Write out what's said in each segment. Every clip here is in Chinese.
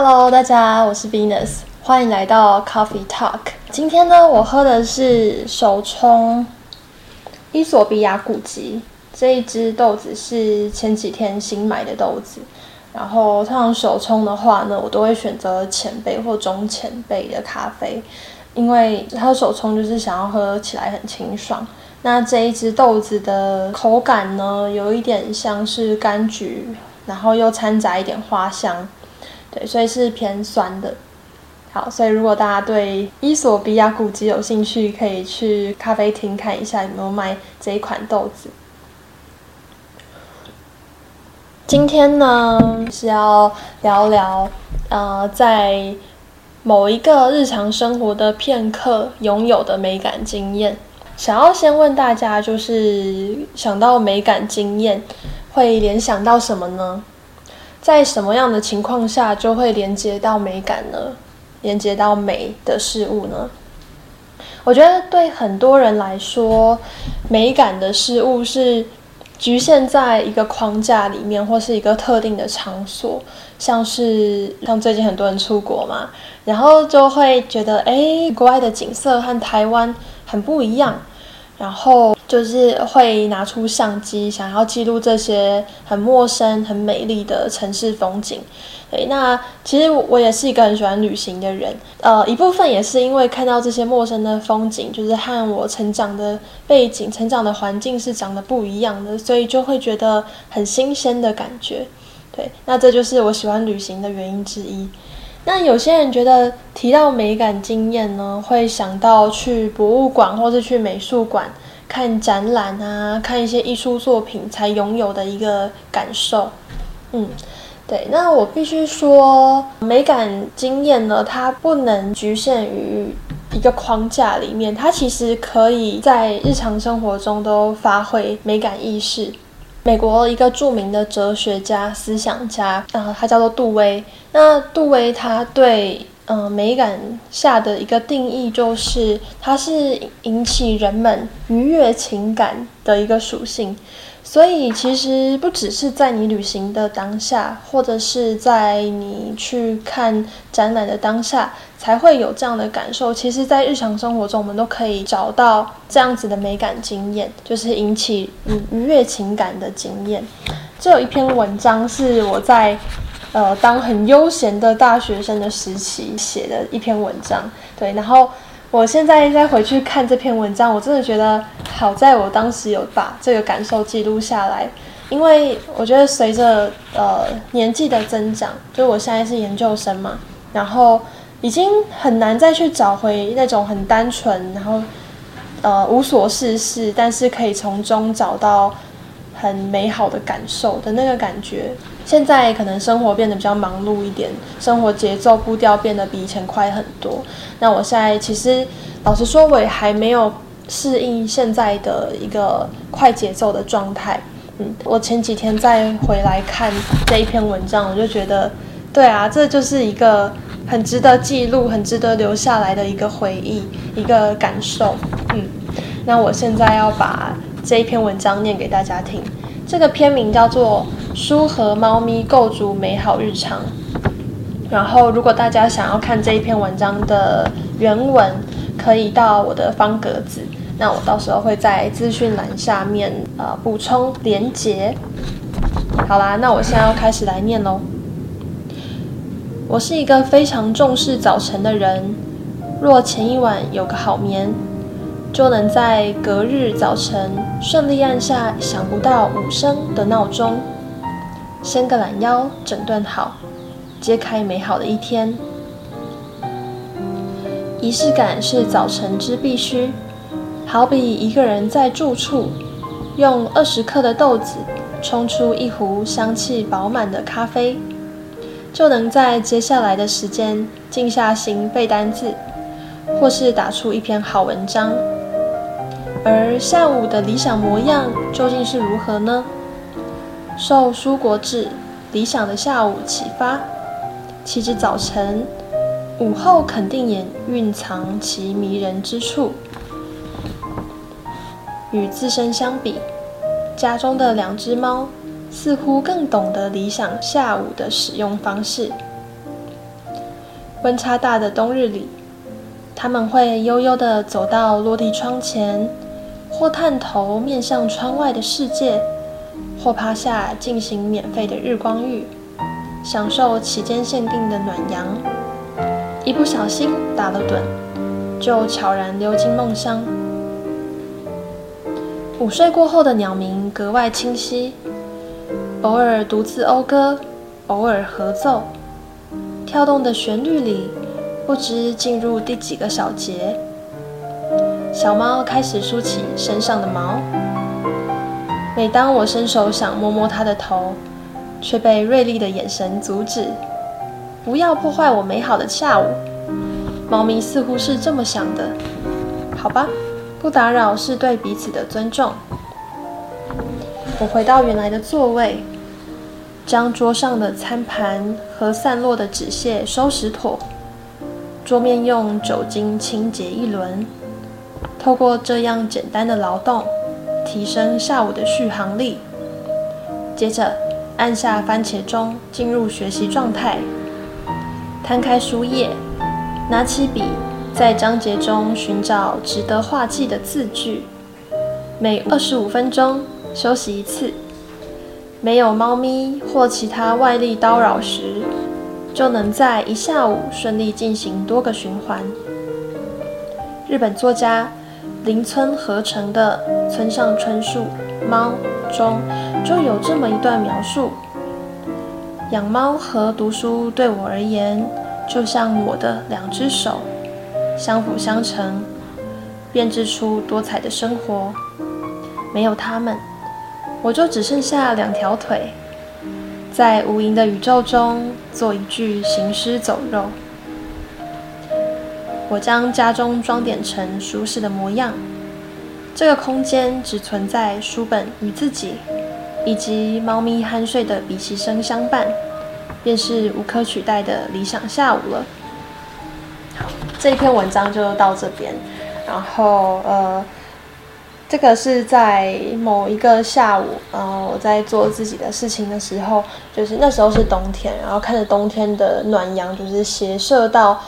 Hello， 大家，我是 Venus， 欢迎来到 Coffee Talk。今天呢，我喝的是手冲伊索比亚古籍，这一支豆子是前几天新买的豆子。然后通常手冲的话呢，我都会选择浅焙或中浅焙的咖啡，因为它手冲就是想要喝起来很清爽。那这一支豆子的口感呢，有一点像是柑橘，然后又掺杂一点花香。对，所以是偏酸的。好，所以如果大家对伊索比亚古籍有兴趣，可以去咖啡厅看一下有没有卖这一款豆子。今天呢是要聊聊在某一个日常生活的片刻拥有的美感经验。想要先问大家，就是想到美感经验会联想到什么呢？在什么样的情况下就会连接到美感呢？连接到美的事物呢？我觉得对很多人来说，美感的事物是局限在一个框架里面，或是一个特定的场所，像最近很多人出国嘛，然后就会觉得，国外的景色和台湾很不一样，然后就是会拿出相机，想要记录这些很陌生、很美丽的城市风景。对，那其实我也是一个很喜欢旅行的人，一部分也是因为看到这些陌生的风景，就是和我成长的背景、成长的环境是长得不一样的，所以就会觉得很新鲜的感觉。对，那这就是我喜欢旅行的原因之一。那有些人觉得提到美感经验呢，会想到去博物馆或是去美术馆看展览啊，看一些艺术作品才拥有的一个感受。对，那我必须说，美感经验呢，它不能局限于一个框架里面，它其实可以在日常生活中都发挥美感意识。美国一个著名的哲学家、思想家，他叫做杜威。那杜威他对美感下的一个定义就是，它是引起人们愉悦情感的一个属性。所以其实不只是在你旅行的当下，或者是在你去看展览的当下才会有这样的感受，其实在日常生活中我们都可以找到这样子的美感经验，就是引起愉悦情感的经验。这有一篇文章是我在当很悠闲的大学生的时期写的一篇文章。对，然后我现在再回去看这篇文章，我真的觉得好在我当时有把这个感受记录下来，因为我觉得随着年纪的增长，就我现在是研究生嘛，然后已经很难再去找回那种很单纯，然后无所事事，但是可以从中找到很美好的感受的那个感觉。现在可能生活变得比较忙碌一点，生活节奏步调变得比以前快很多。那我现在其实老实说，我也还没有适应现在的一个快节奏的状态。我前几天再回来看这一篇文章，我就觉得，对啊，这就是一个很值得记录、很值得留下来的一个回忆、一个感受。那我现在要把这一篇文章念给大家听，这个篇名叫做《书和猫咪构筑美好日常》。然后，如果大家想要看这一篇文章的原文，可以到我的方格子，那我到时候会在资讯栏下面补充连结。好啦，那我现在要开始来念喽。我是一个非常重视早晨的人，若前一晚有个好眠，就能在隔日早晨顺利按下响不到5声的闹钟，伸个懒腰，整顿好，揭开美好的一天。仪式感是早晨之必须，好比一个人在住处，用20克的豆子冲出一壶香气饱满的咖啡，就能在接下来的时间静下心背单字，或是打出一篇好文章。而下午的理想模样究竟是如何呢？受蔬果制理想的下午启发，其至早晨，午后肯定也蕴藏其迷人之处。与自身相比，家中的2只猫似乎更懂得理想下午的使用方式。温差大的冬日里，他们会悠悠地走到落地窗前，或探头面向窗外的世界，或趴下进行免费的日光浴，享受期间限定的暖阳。一不小心打了盹，就悄然溜进梦乡。午睡过后的鸟鸣格外清晰，偶尔独自讴歌，偶尔合奏，跳动的旋律里，不知进入第几个小节。小猫开始梳起身上的毛，每当我伸手想摸摸它的头，却被锐利的眼神阻止。不要破坏我美好的下午，猫咪似乎是这么想的。好吧，不打扰是对彼此的尊重。我回到原来的座位，将桌上的餐盘和散落的纸屑收拾妥，桌面用酒精清洁一轮。透过这样简单的劳动，提升下午的续航力。接着按下番茄钟，进入学习状态。摊开书页，拿起笔，在章节中寻找值得画记的字句。每25分钟休息一次。没有猫咪或其他外力叨扰时，就能在一下午顺利进行多个循环。日本作家林村和成的《村上春树猫》中就有这么一段描述：养猫和读书对我而言，就像我的2只手，相辅相成，编织出多彩的生活。没有它们，我就只剩下2条腿，在无垠的宇宙中做一具行尸走肉。我将家中装点成舒适的模样，这个空间只存在书本与自己，以及猫咪酣睡的鼻息声相伴，便是无可取代的理想下午了。好，这一篇文章就到这边，然后这个是在某一个下午，然后我在做自己的事情的时候，就是那时候是冬天，然后看着冬天的暖阳就是斜射到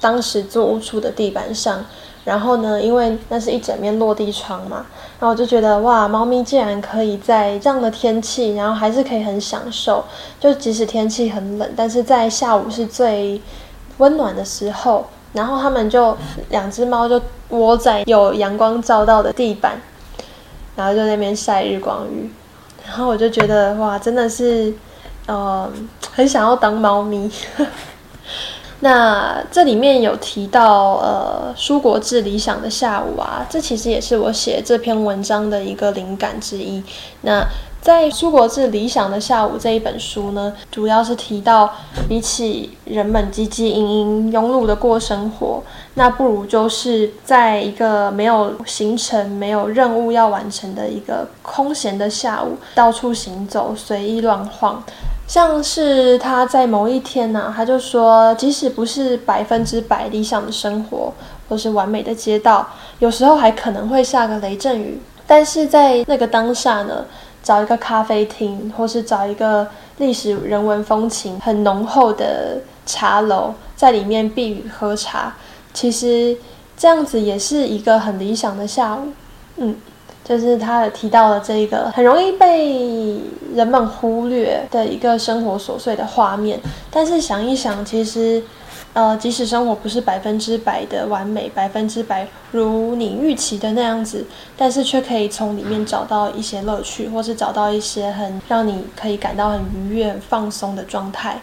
当时租屋处的地板上，然后呢，因为那是一整面落地窗嘛，然后我就觉得哇，猫咪竟然可以在这样的天气，然后还是可以很享受，就即使天气很冷，但是在下午是最温暖的时候。然后他们就2只猫就窝在有阳光照到的地板，然后就在那边晒日光浴，然后我就觉得哇，真的是很想要当猫咪。那这里面有提到蔬果至理想的下午啊，这其实也是我写这篇文章的一个灵感之一。那在《蔬果至理想的下午》这一本书呢，主要是提到比起人们汲汲营营庸碌的过生活，那不如就是在一个没有行程、没有任务要完成的一个空闲的下午，到处行走，随意乱晃。像是他在某一天呢，他就说，即使不是100%理想的生活，或是完美的街道，有时候还可能会下个雷阵雨，但是在那个当下呢，找一个咖啡厅，或是找一个历史人文风情很浓厚的茶楼，在里面避雨喝茶，其实这样子也是一个很理想的下午。就是他提到了这个很容易被人们忽略的一个生活琐碎的画面，但是想一想，其实即使生活不是100%的完美，100%如你预期的那样子，但是却可以从里面找到一些乐趣，或是找到一些很让你可以感到很愉悦、很放松的状态。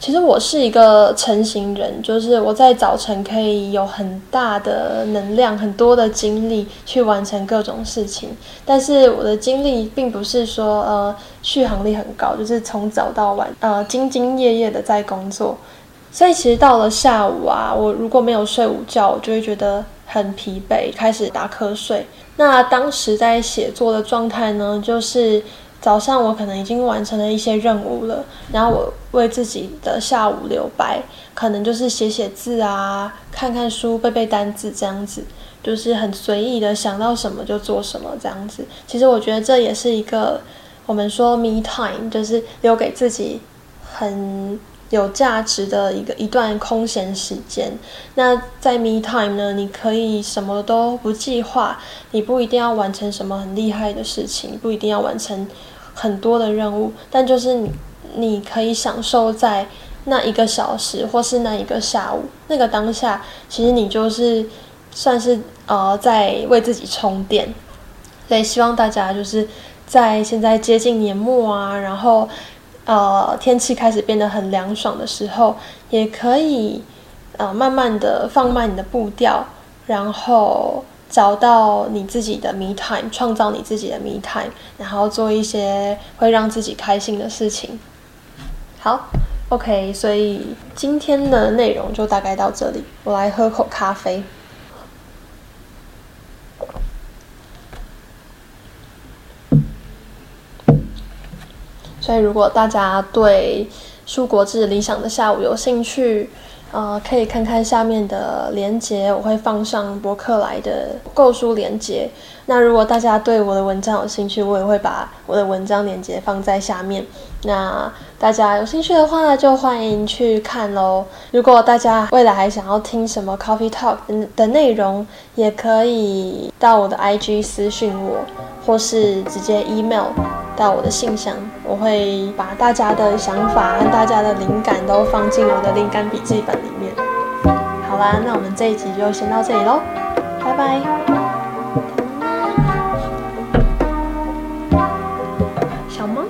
其实我是一个晨型人，就是我在早晨可以有很大的能量、很多的精力去完成各种事情，但是我的精力并不是说续航力很高，就是从早到晚兢兢业业的在工作。所以其实到了下午啊，我如果没有睡午觉，我就会觉得很疲惫，开始打瞌睡。那当时在写作的状态呢，就是早上我可能已经完成了一些任务了，然后我为自己的下午留白，可能就是写写字啊，看看书，背背单字这样子，就是很随意的想到什么就做什么这样子。其实我觉得这也是一个我们说 me time， 就是留给自己很有价值的一段空闲时间。那在 me time 呢，你可以什么都不计划，你不一定要完成什么很厉害的事情，不一定要完成很多的任务，但就是你可以享受在那一个小时或是那一个下午那个当下，其实你就是算是在为自己充电。所以希望大家就是在现在接近年末啊，然后天气开始变得很凉爽的时候，也可以慢慢的放慢你的步调，然后找到你自己的 me time， 创造你自己的 me time， 然后做一些会让自己开心的事情。好 OK， 所以今天的内容就大概到这里，我来喝口咖啡。所以如果大家对蔬果汁理想的下午有兴趣，可以看看下面的连结，我会放上博客来的购书连结。那如果大家对我的文章有兴趣，我也会把我的文章连结放在下面，那大家有兴趣的话就欢迎去看咯。如果大家未来还想要听什么 Coffee Talk 的内容，也可以到我的 IG 私讯我，或是直接 email 到我的信箱，我会把大家的想法和大家的灵感都放进我的灵感笔记本里面。好啦，那我们这一集就先到这里咯，拜拜。小猫